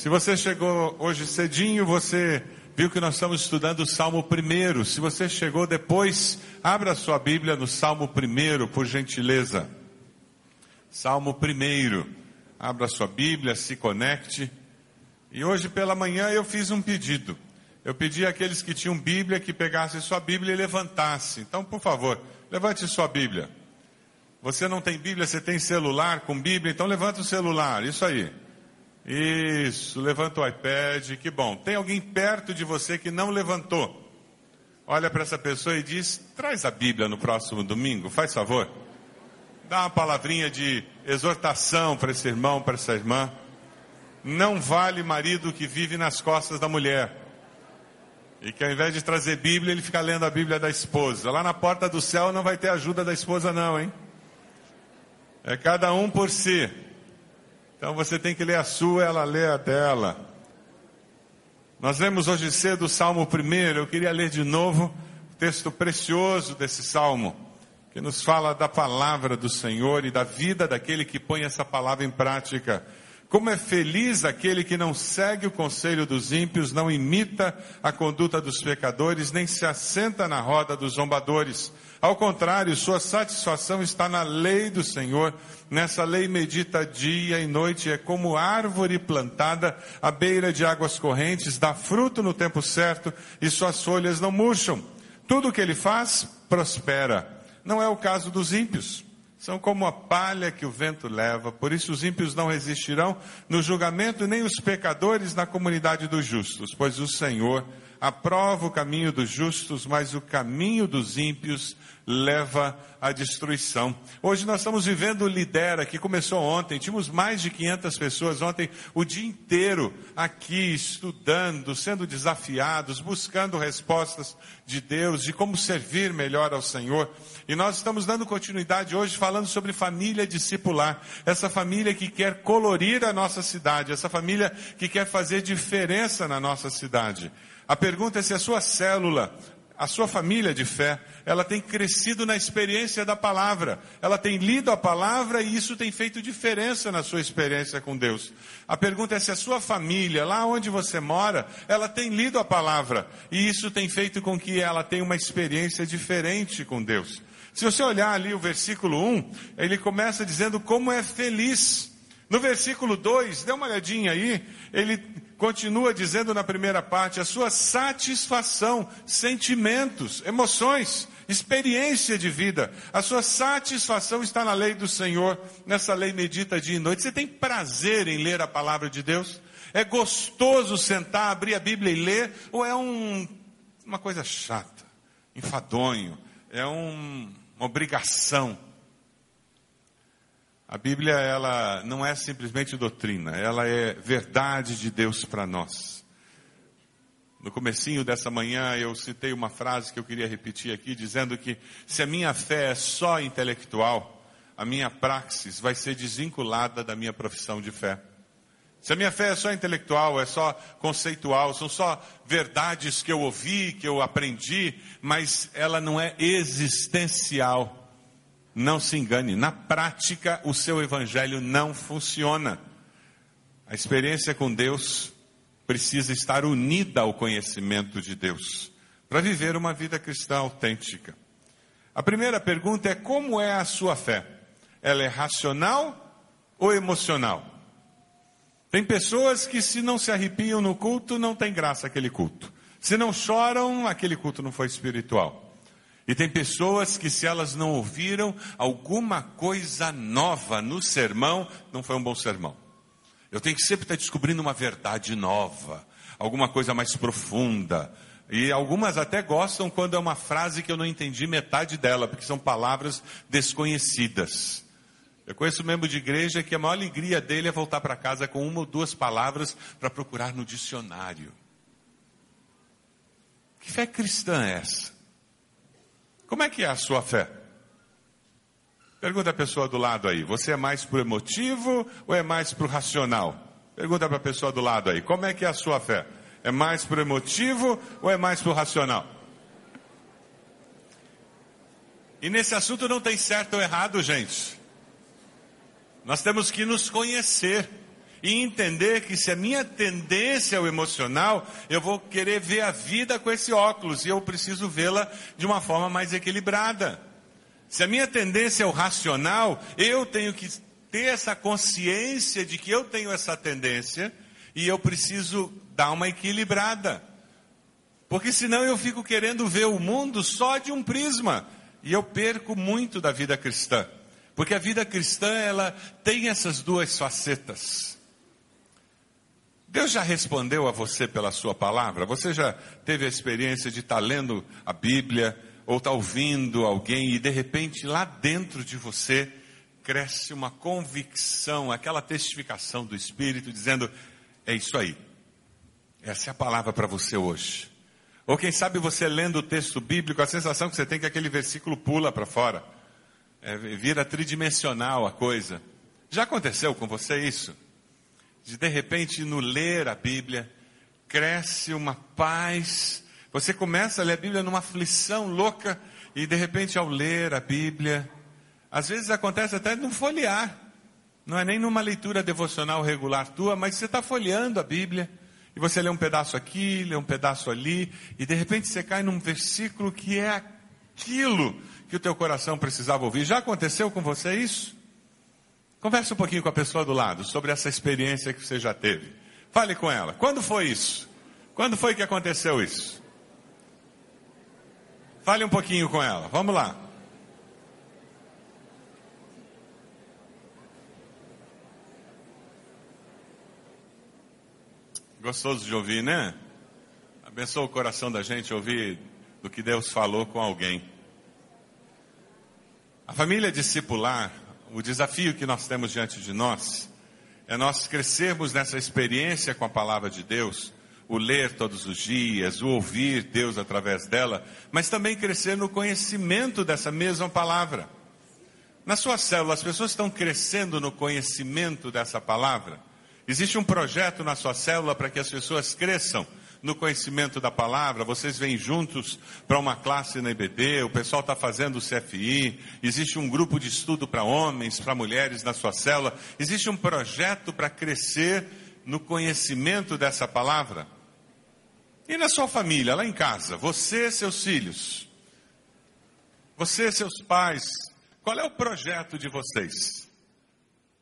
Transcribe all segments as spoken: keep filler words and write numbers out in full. Se você chegou hoje cedinho, você viu que nós estamos estudando o Salmo primeiro. Se você chegou depois, abra sua Bíblia no Salmo primeiro, por gentileza. Salmo primeiro. Abra sua Bíblia, se conecte. E hoje pela manhã eu fiz um pedido. Eu pedi àqueles que tinham Bíblia que pegassem sua Bíblia e levantassem. Então, por favor, levante sua Bíblia. Você não tem Bíblia, você tem celular com Bíblia, então levanta o celular, isso aí. Isso, levanta o iPad, que bom. Tem alguém perto de você que não levantou? Olha para essa pessoa e diz, traz a Bíblia no próximo domingo, faz favor. Dá uma palavrinha de exortação para esse irmão, para essa irmã. Não vale marido que vive nas costas da mulher. E que ao invés de trazer Bíblia, ele fica lendo a Bíblia da esposa. Lá na porta do céu não vai ter ajuda da esposa não, hein? É cada um por si. Então você tem que ler a sua, ela lê a dela. Nós lemos hoje cedo o Salmo primeiro, eu queria ler de novo o texto precioso desse Salmo, que nos fala da palavra do Senhor e da vida daquele que põe essa palavra em prática. Como é feliz aquele que não segue o conselho dos ímpios, não imita a conduta dos pecadores, nem se assenta na roda dos zombadores. Ao contrário, sua satisfação está na lei do Senhor. Nessa lei medita dia e noite, é como árvore plantada à beira de águas correntes, dá fruto no tempo certo e suas folhas não murcham. Tudo o que ele faz prospera. Não é o caso dos ímpios. São como a palha que o vento leva, por isso os ímpios não resistirão no julgamento, nem os pecadores na comunidade dos justos. Pois o Senhor aprova o caminho dos justos, mas o caminho dos ímpios leva à destruição. Hoje nós estamos vivendo o Lidera, que começou ontem. Tínhamos mais de quinhentas pessoas ontem, o dia inteiro aqui, estudando, sendo desafiados, buscando respostas de Deus, de como servir melhor ao Senhor. E nós estamos dando continuidade hoje falando sobre família discipular, essa família que quer colorir a nossa cidade, essa família que quer fazer diferença na nossa cidade. A pergunta é se a sua célula, a sua família de fé, ela tem crescido na experiência da palavra, ela tem lido a palavra e isso tem feito diferença na sua experiência com Deus. A pergunta é se a sua família, lá onde você mora, ela tem lido a palavra e isso tem feito com que ela tenha uma experiência diferente com Deus. Se você olhar ali o versículo um, ele começa dizendo como é feliz. No versículo dois, dê uma olhadinha aí, ele continua dizendo na primeira parte, a sua satisfação, sentimentos, emoções, experiência de vida. A sua satisfação está na lei do Senhor, nessa lei medita dia e noite. Você tem prazer em ler a palavra de Deus? É gostoso sentar, abrir a Bíblia e ler? Ou é um, uma coisa chata, enfadonho, é um, uma obrigação? A Bíblia, ela não é simplesmente doutrina, ela é verdade de Deus para nós. No comecinho dessa manhã, eu citei uma frase que eu queria repetir aqui, dizendo que se a minha fé é só intelectual, a minha praxis vai ser desvinculada da minha profissão de fé. Se a minha fé é só intelectual, é só conceitual, são só verdades que eu ouvi, que eu aprendi, mas ela não é existencial. Não se engane, na prática o seu evangelho não funciona. A experiência com Deus precisa estar unida ao conhecimento de Deus, para viver uma vida cristã autêntica. A primeira pergunta é, como é a sua fé? Ela é racional ou emocional? Tem pessoas que se não se arrepiam no culto, não tem graça aquele culto. Se não choram, aquele culto não foi espiritual. E tem pessoas que se elas não ouviram alguma coisa nova no sermão, não foi um bom sermão. Eu tenho que sempre estar descobrindo uma verdade nova, alguma coisa mais profunda. E algumas até gostam quando é uma frase que eu não entendi metade dela, porque são palavras desconhecidas. Eu conheço um membro de igreja que a maior alegria dele é voltar para casa com uma ou duas palavras para procurar no dicionário. Que fé cristã é essa? Como é que é a sua fé? Pergunta a pessoa do lado aí, você é mais pro emotivo ou é mais pro racional? Pergunta para a pessoa do lado aí, como é que é a sua fé? É mais pro emotivo ou é mais pro racional? E nesse assunto não tem certo ou errado, gente. Nós temos que nos conhecer. e entender que se a minha tendência é o emocional, eu vou querer ver a vida com esse óculos, e eu preciso vê-la de uma forma mais equilibrada. Se a minha tendência é o racional, eu tenho que ter essa consciência de que eu tenho essa tendência, e eu preciso dar uma equilibrada, porque senão eu fico querendo ver o mundo só de um prisma, e eu perco muito da vida cristã. Porque a vida cristã, ela tem essas duas facetas. Deus já respondeu a você pela sua palavra? Você já teve a experiência de estar lendo a Bíblia, ou estar ouvindo alguém, e de repente lá dentro de você cresce uma convicção, aquela testificação do Espírito, dizendo, é isso aí, essa é a palavra para você hoje. Ou quem sabe você lendo o texto bíblico, a sensação que você tem é que aquele versículo pula para fora. É, vira tridimensional a coisa. Já aconteceu com você isso? De, de repente, no ler a Bíblia, cresce uma paz. Você começa a ler a Bíblia numa aflição louca, e de repente ao ler a Bíblia, às vezes acontece até num folhear. Não é nem numa leitura devocional regular tua, mas você está folheando a Bíblia, e você lê um pedaço aqui, lê um pedaço ali, e de repente você cai num versículo que é aquilo que o teu coração precisava ouvir. Já aconteceu com você isso? Conversa um pouquinho com a pessoa do lado sobre essa experiência que você já teve. Fale com ela. Quando foi isso? Quando foi que aconteceu isso? Fale um pouquinho com ela. Vamos lá. Gostoso de ouvir, né? Abençoa o coração da gente ouvir do que Deus falou com alguém. A família discipular, o desafio que nós temos diante de nós, é nós crescermos nessa experiência com a palavra de Deus, o ler todos os dias, o ouvir Deus através dela, mas também crescer no conhecimento dessa mesma palavra. Na sua célula, as pessoas estão crescendo no conhecimento dessa palavra? Existe um projeto na sua célula para que as pessoas cresçam no conhecimento da palavra? Vocês vêm juntos para uma classe na I B D, o pessoal está fazendo o C F I, existe um grupo de estudo para homens, para mulheres na sua célula, existe um projeto para crescer no conhecimento dessa palavra? E na sua família, lá em casa, você, seus filhos, você, seus pais, qual é o projeto de vocês?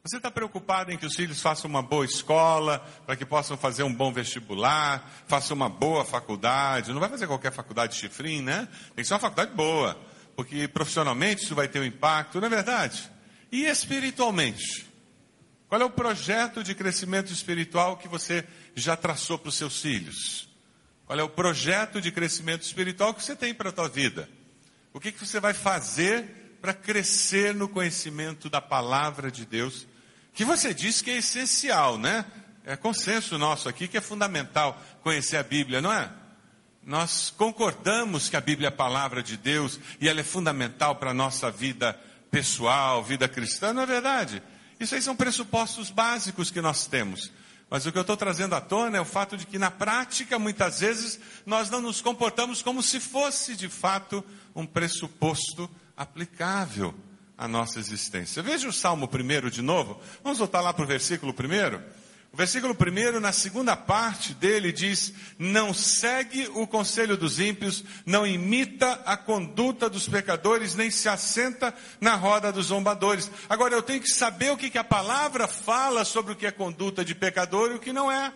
Você está preocupado em que os filhos façam uma boa escola, para que possam fazer um bom vestibular, façam uma boa faculdade? Não vai fazer qualquer faculdade chifrinho, né? Tem que ser uma faculdade boa, porque profissionalmente isso vai ter um impacto, não é verdade? E espiritualmente? Qual é o projeto de crescimento espiritual que você já traçou para os seus filhos? Qual é o projeto de crescimento espiritual que você tem para a tua vida? O que, que você vai fazer para crescer no conhecimento da palavra de Deus? Que você diz que é essencial, né? É consenso nosso aqui que é fundamental conhecer a Bíblia, não é? Nós concordamos que a Bíblia é a palavra de Deus e ela é fundamental para a nossa vida pessoal, vida cristã, não é verdade? Isso aí são pressupostos básicos que nós temos. Mas o que eu estou trazendo à tona é o fato de que na prática, muitas vezes, nós não nos comportamos como se fosse de fato um pressuposto aplicável a nossa existência. Veja o Salmo primeiro de novo. Vamos voltar lá para o versículo primeiro. O versículo primeiro, na segunda parte dele, diz: não segue o conselho dos ímpios, não imita a conduta dos pecadores, nem se assenta na roda dos zombadores. Agora eu tenho que saber o que, que a palavra fala sobre o que é conduta de pecador e o que não é.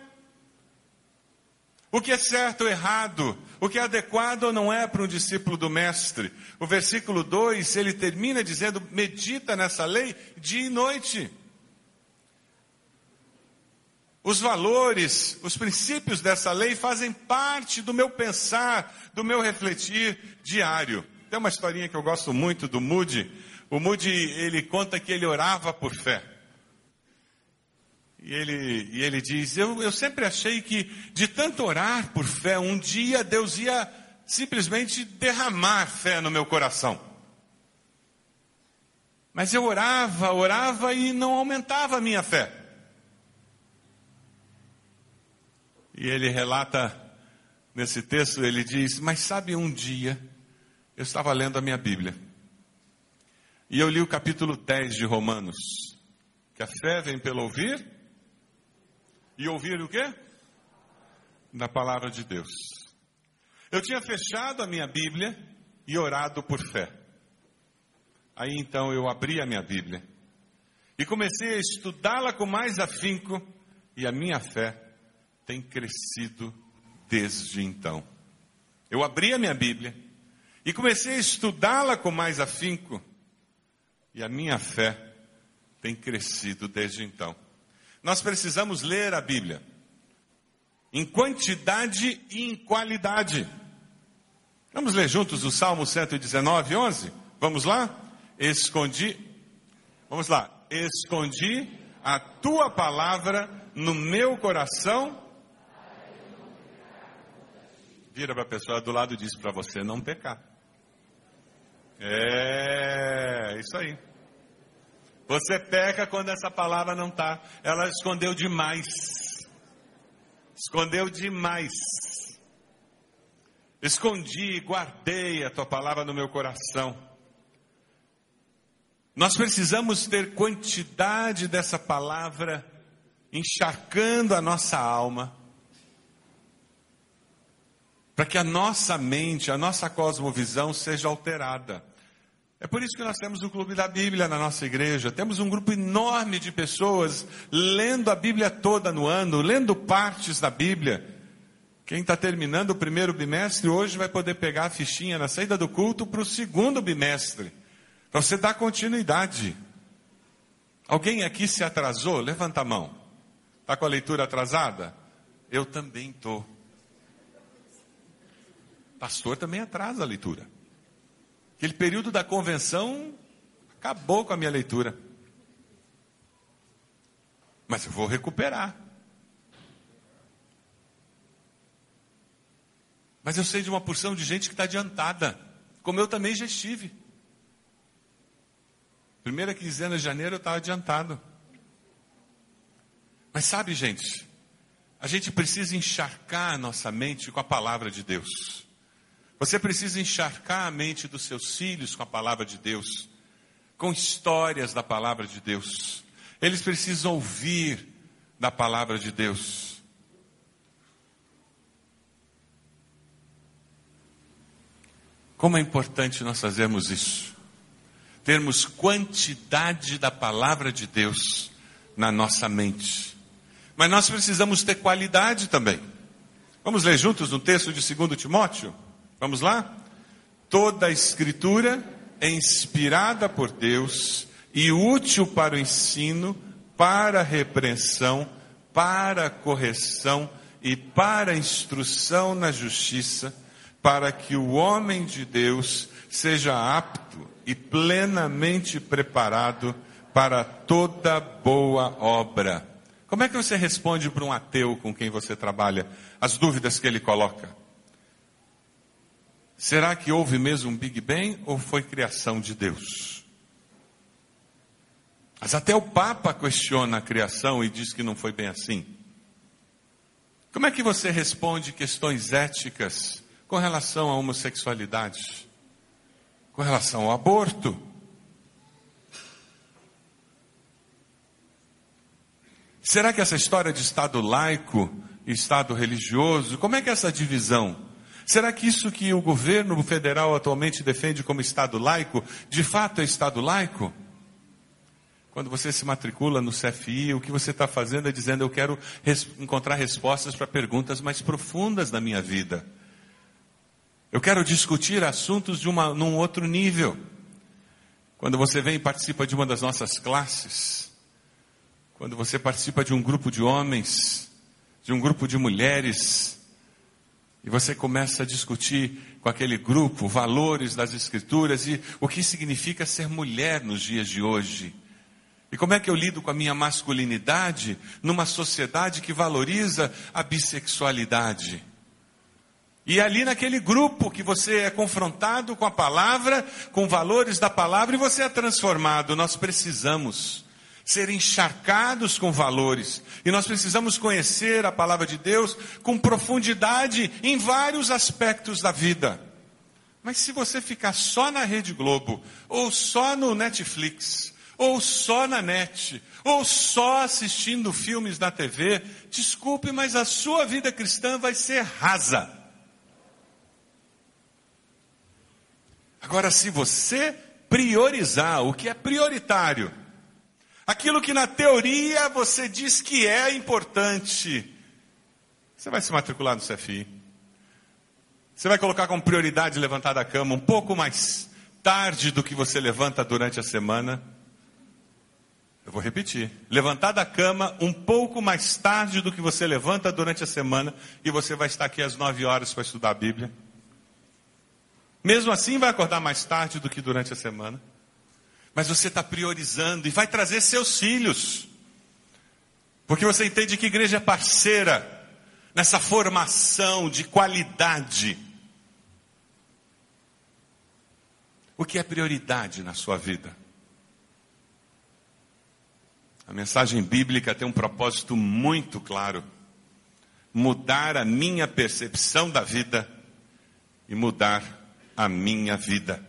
O que é certo ou errado, o que é adequado ou não é para um discípulo do mestre. O versículo dois, ele termina dizendo, medita nessa lei dia e noite. Os valores, os princípios dessa lei fazem parte do meu pensar, do meu refletir diário. Tem uma historinha que eu gosto muito do Moody. O Moody, ele conta que ele orava por fé. E ele, e ele diz, eu, eu sempre achei que de tanto orar por fé, um dia Deus ia simplesmente derramar fé no meu coração. Mas eu orava, orava e não aumentava a minha fé. E ele relata nesse texto, ele diz, mas sabe, um dia eu estava lendo a minha Bíblia. E eu li o capítulo dez de Romanos, que a fé vem pelo ouvir e ouvir o quê? Da palavra de Deus. Eu tinha fechado a minha Bíblia e orado por fé. Aí então eu abri a minha Bíblia e comecei a estudá-la com mais afinco, e a minha fé tem crescido desde então. Eu abri a minha Bíblia e comecei a estudá-la com mais afinco, e a minha fé tem crescido desde então. Nós precisamos ler a Bíblia em quantidade e em qualidade. Vamos ler juntos o Salmo cento e dezenove, onze? Vamos lá? Escondi, vamos lá. Escondi a tua palavra no meu coração. Vira para a pessoa do lado e diz para você não pecar. É, isso aí. Você peca quando essa palavra não está. Ela escondeu demais. Escondeu demais. Escondi, guardei a tua palavra no meu coração. Nós precisamos ter quantidade dessa palavra encharcando a nossa alma, para que a nossa mente, a nossa cosmovisão seja alterada. É por isso que nós temos o Clube da Bíblia na nossa igreja. Temos um grupo enorme de pessoas lendo a Bíblia toda no ano, lendo partes da Bíblia. Quem está terminando o primeiro bimestre hoje vai poder pegar a fichinha na saída do culto para o segundo bimestre, para você dar continuidade. Alguém aqui se atrasou? Levanta a mão. Está com a leitura atrasada? Eu também estou. Pastor também atrasa a leitura. Aquele período da convenção acabou com a minha leitura. Mas eu vou recuperar. Mas eu sei de uma porção de gente que está adiantada, como eu também já estive. Primeira quinzena de janeiro eu estava adiantado. Mas sabe, gente, a gente precisa encharcar a nossa mente com a palavra de Deus. Você precisa encharcar a mente dos seus filhos com a palavra de Deus, com histórias da palavra de Deus. Eles precisam ouvir da palavra de Deus. Como é importante nós fazermos isso. Termos quantidade da palavra de Deus na nossa mente. Mas nós precisamos ter qualidade também. Vamos ler juntos um texto de Segundo Timóteo? Vamos lá? Toda a escritura é inspirada por Deus e útil para o ensino, para a repreensão, para a correção e para a instrução na justiça, para que o homem de Deus seja apto e plenamente preparado para toda boa obra. Como é que você responde para um ateu com quem você trabalha, as dúvidas que ele coloca? Será que houve mesmo um Big Bang ou foi criação de Deus? Mas até o Papa questiona a criação e diz que não foi bem assim. Como é que você responde questões éticas com relação à homossexualidade? Com relação ao aborto? Será que essa história de Estado laico e Estado religioso, como é que é essa divisão? Será que isso que o governo federal atualmente defende como Estado laico, de fato é Estado laico? Quando você se matricula no C F I, o que você está fazendo é dizendo, eu quero res- encontrar respostas para perguntas mais profundas da minha vida. Eu quero discutir assuntos de uma, num outro nível. Quando você vem e participa de uma das nossas classes, quando você participa de um grupo de homens, de um grupo de mulheres, e você começa a discutir com aquele grupo valores das escrituras e o que significa ser mulher nos dias de hoje. E como é que eu lido com a minha masculinidade numa sociedade que valoriza a bissexualidade? E ali naquele grupo que você é confrontado com a palavra, com valores da palavra, e você é transformado. Nós precisamos ser encharcados com valores, e nós precisamos conhecer a palavra de Deus com profundidade em vários aspectos da vida. Mas se você ficar só na Rede Globo, ou só no Netflix, ou só na net, ou só assistindo filmes na T V, desculpe, mas a sua vida cristã vai ser rasa. Agora, se você priorizar o que é prioritário, aquilo que na teoria você diz que é importante, você vai se matricular no C F I. Você vai colocar como prioridade levantar da cama um pouco mais tarde do que você levanta durante a semana. Eu vou repetir. Levantar da cama um pouco mais tarde do que você levanta durante a semana, e você vai estar aqui às nove horas para estudar a Bíblia. Mesmo assim vai acordar mais tarde do que durante a semana. Mas você está priorizando, e vai trazer seus filhos. Porque você entende que igreja é parceira nessa formação de qualidade. O que é prioridade na sua vida? A mensagem bíblica tem um propósito muito claro: mudar a minha percepção da vida e mudar a minha vida.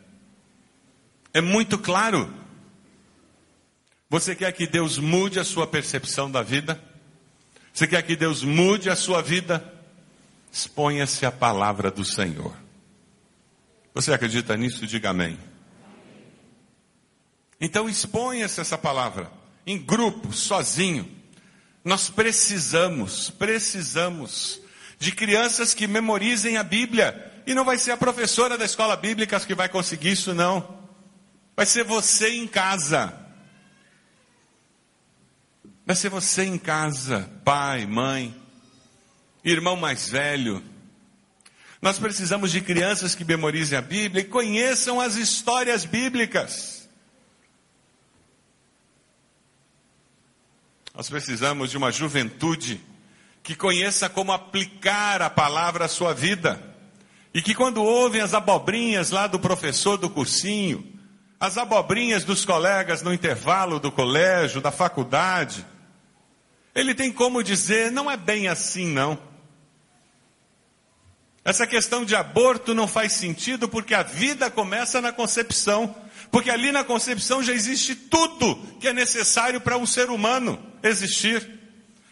É muito claro. Você quer que Deus mude a sua percepção da vida? Você quer que Deus mude a sua vida? Exponha-se à palavra do Senhor. Você acredita nisso? Diga amém. Então exponha-se a essa palavra. Em grupo, sozinho. Nós precisamos, precisamos de crianças que memorizem a Bíblia. E não vai ser a professora da escola bíblica que vai conseguir isso, não. Vai ser você em casa. Vai ser você em casa, pai, mãe, irmão mais velho. Nós precisamos de crianças que memorizem a Bíblia e conheçam as histórias bíblicas. Nós precisamos de uma juventude que conheça como aplicar a palavra à sua vida. E que, quando ouvem as abobrinhas lá do professor do cursinho, as abobrinhas dos colegas no intervalo do colégio, da faculdade, ele tem como dizer: não é bem assim não. Essa questão de aborto não faz sentido, porque a vida começa na concepção. Porque ali na concepção já existe tudo que é necessário para um ser humano existir.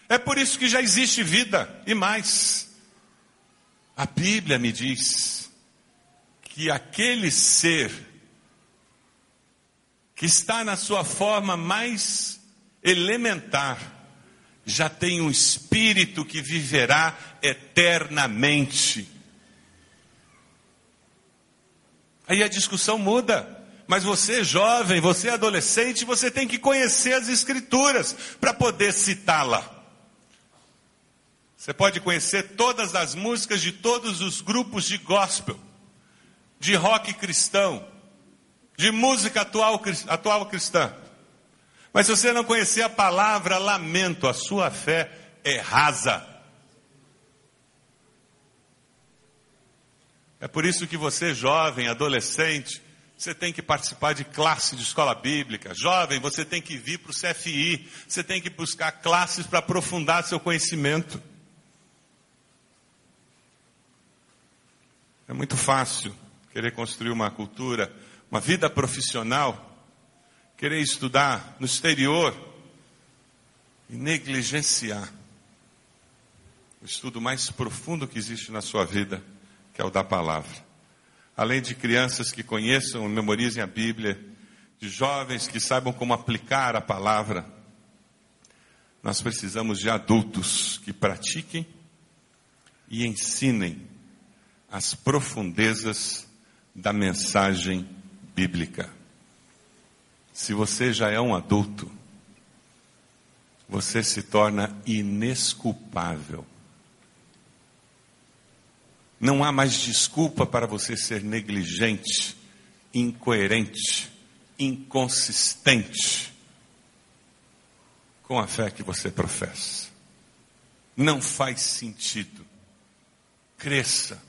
É por isso que já existe vida e mais. A Bíblia me diz que aquele ser que está na sua forma mais elementar já tem um espírito que viverá eternamente. Aí a discussão muda. Mas você jovem, você adolescente, você tem que conhecer as escrituras para poder citá-la. Você pode conhecer todas as músicas de todos os grupos de gospel, de rock cristão, de música atual, atual cristã. Mas se você não conhecer a palavra, lamento, a sua fé é rasa. É por isso que você, jovem, adolescente, você tem que participar de classe de escola bíblica. Jovem, você tem que vir para o C F I. Você tem que buscar classes para aprofundar seu conhecimento. É muito fácil querer construir uma cultura, uma vida profissional, querer estudar no exterior e negligenciar o estudo mais profundo que existe na sua vida, que é o da palavra. Além de crianças que conheçam e memorizem a Bíblia, de jovens que saibam como aplicar a palavra, nós precisamos de adultos que pratiquem e ensinem as profundezas da mensagem bíblica. Se você já é um adulto, você se torna inesculpável. Não há mais desculpa para você ser negligente, incoerente, inconsistente com a fé que você professa. Não faz sentido. Cresça,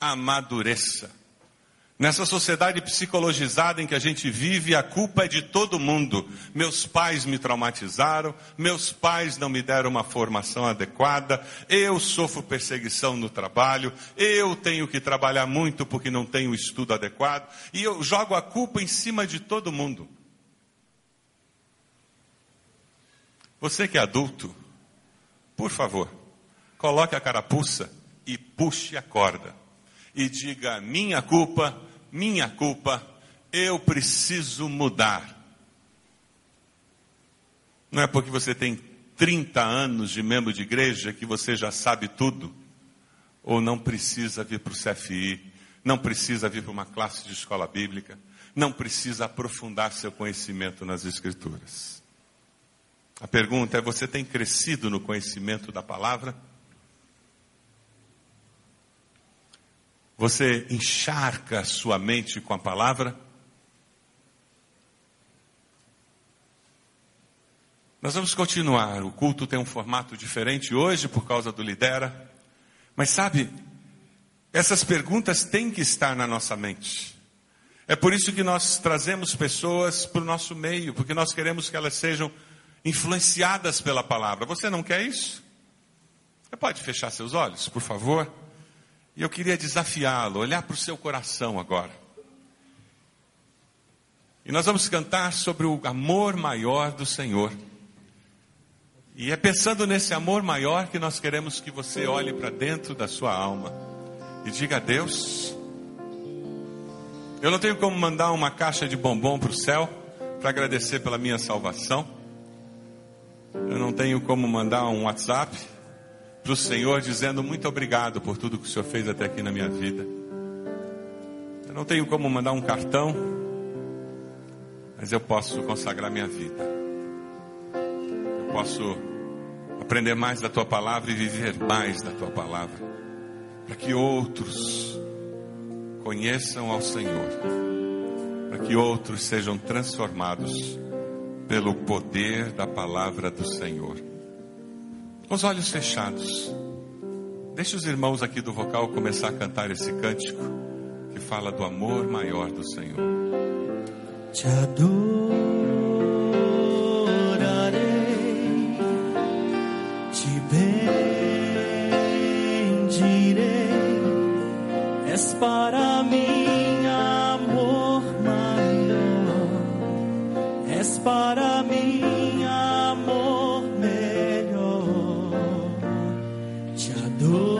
amadureça. Nessa sociedade psicologizada em que a gente vive, a culpa é de todo mundo. Meus pais me traumatizaram, meus pais não me deram uma formação adequada, eu sofro perseguição no trabalho, eu tenho que trabalhar muito porque não tenho estudo adequado, e eu jogo a culpa em cima de todo mundo. Você que é adulto, por favor, coloque a carapuça e puxe a corda. E diga, minha culpa, minha culpa, eu preciso mudar. Não é porque você tem trinta anos de membro de igreja que você já sabe tudo. Ou não precisa vir para o C F I, não precisa vir para uma classe de escola bíblica, não precisa aprofundar seu conhecimento nas Escrituras. A pergunta é, você tem crescido no conhecimento da palavra? Você encharca sua mente com a palavra? Nós vamos continuar. O culto tem um formato diferente hoje por causa do Lidera. Mas sabe, essas perguntas têm que estar na nossa mente. É por isso que nós trazemos pessoas para o nosso meio, porque nós queremos que elas sejam influenciadas pela palavra. Você não quer isso? Você pode fechar seus olhos, por favor? E eu queria desafiá-lo, olhar para o seu coração agora. E nós vamos cantar sobre o amor maior do Senhor. E é pensando nesse amor maior que nós queremos que você olhe para dentro da sua alma e diga a Deus, eu não tenho como mandar uma caixa de bombom para o céu para agradecer pela minha salvação. Eu não tenho como mandar um WhatsApp para o Senhor dizendo muito obrigado por tudo que o Senhor fez até aqui na minha vida. Eu não tenho como mandar um cartão, mas eu posso consagrar minha vida. Posso aprender mais da Tua Palavra e viver mais da Tua Palavra, para que outros conheçam ao Senhor, para que outros sejam transformados pelo poder da Palavra do Senhor. Com os olhos fechados, deixe os irmãos aqui do vocal começar a cantar esse cântico que fala do amor maior do Senhor. Te adorarei, te bendirei, és para mim amor maior, és para mim amor melhor, te adoro.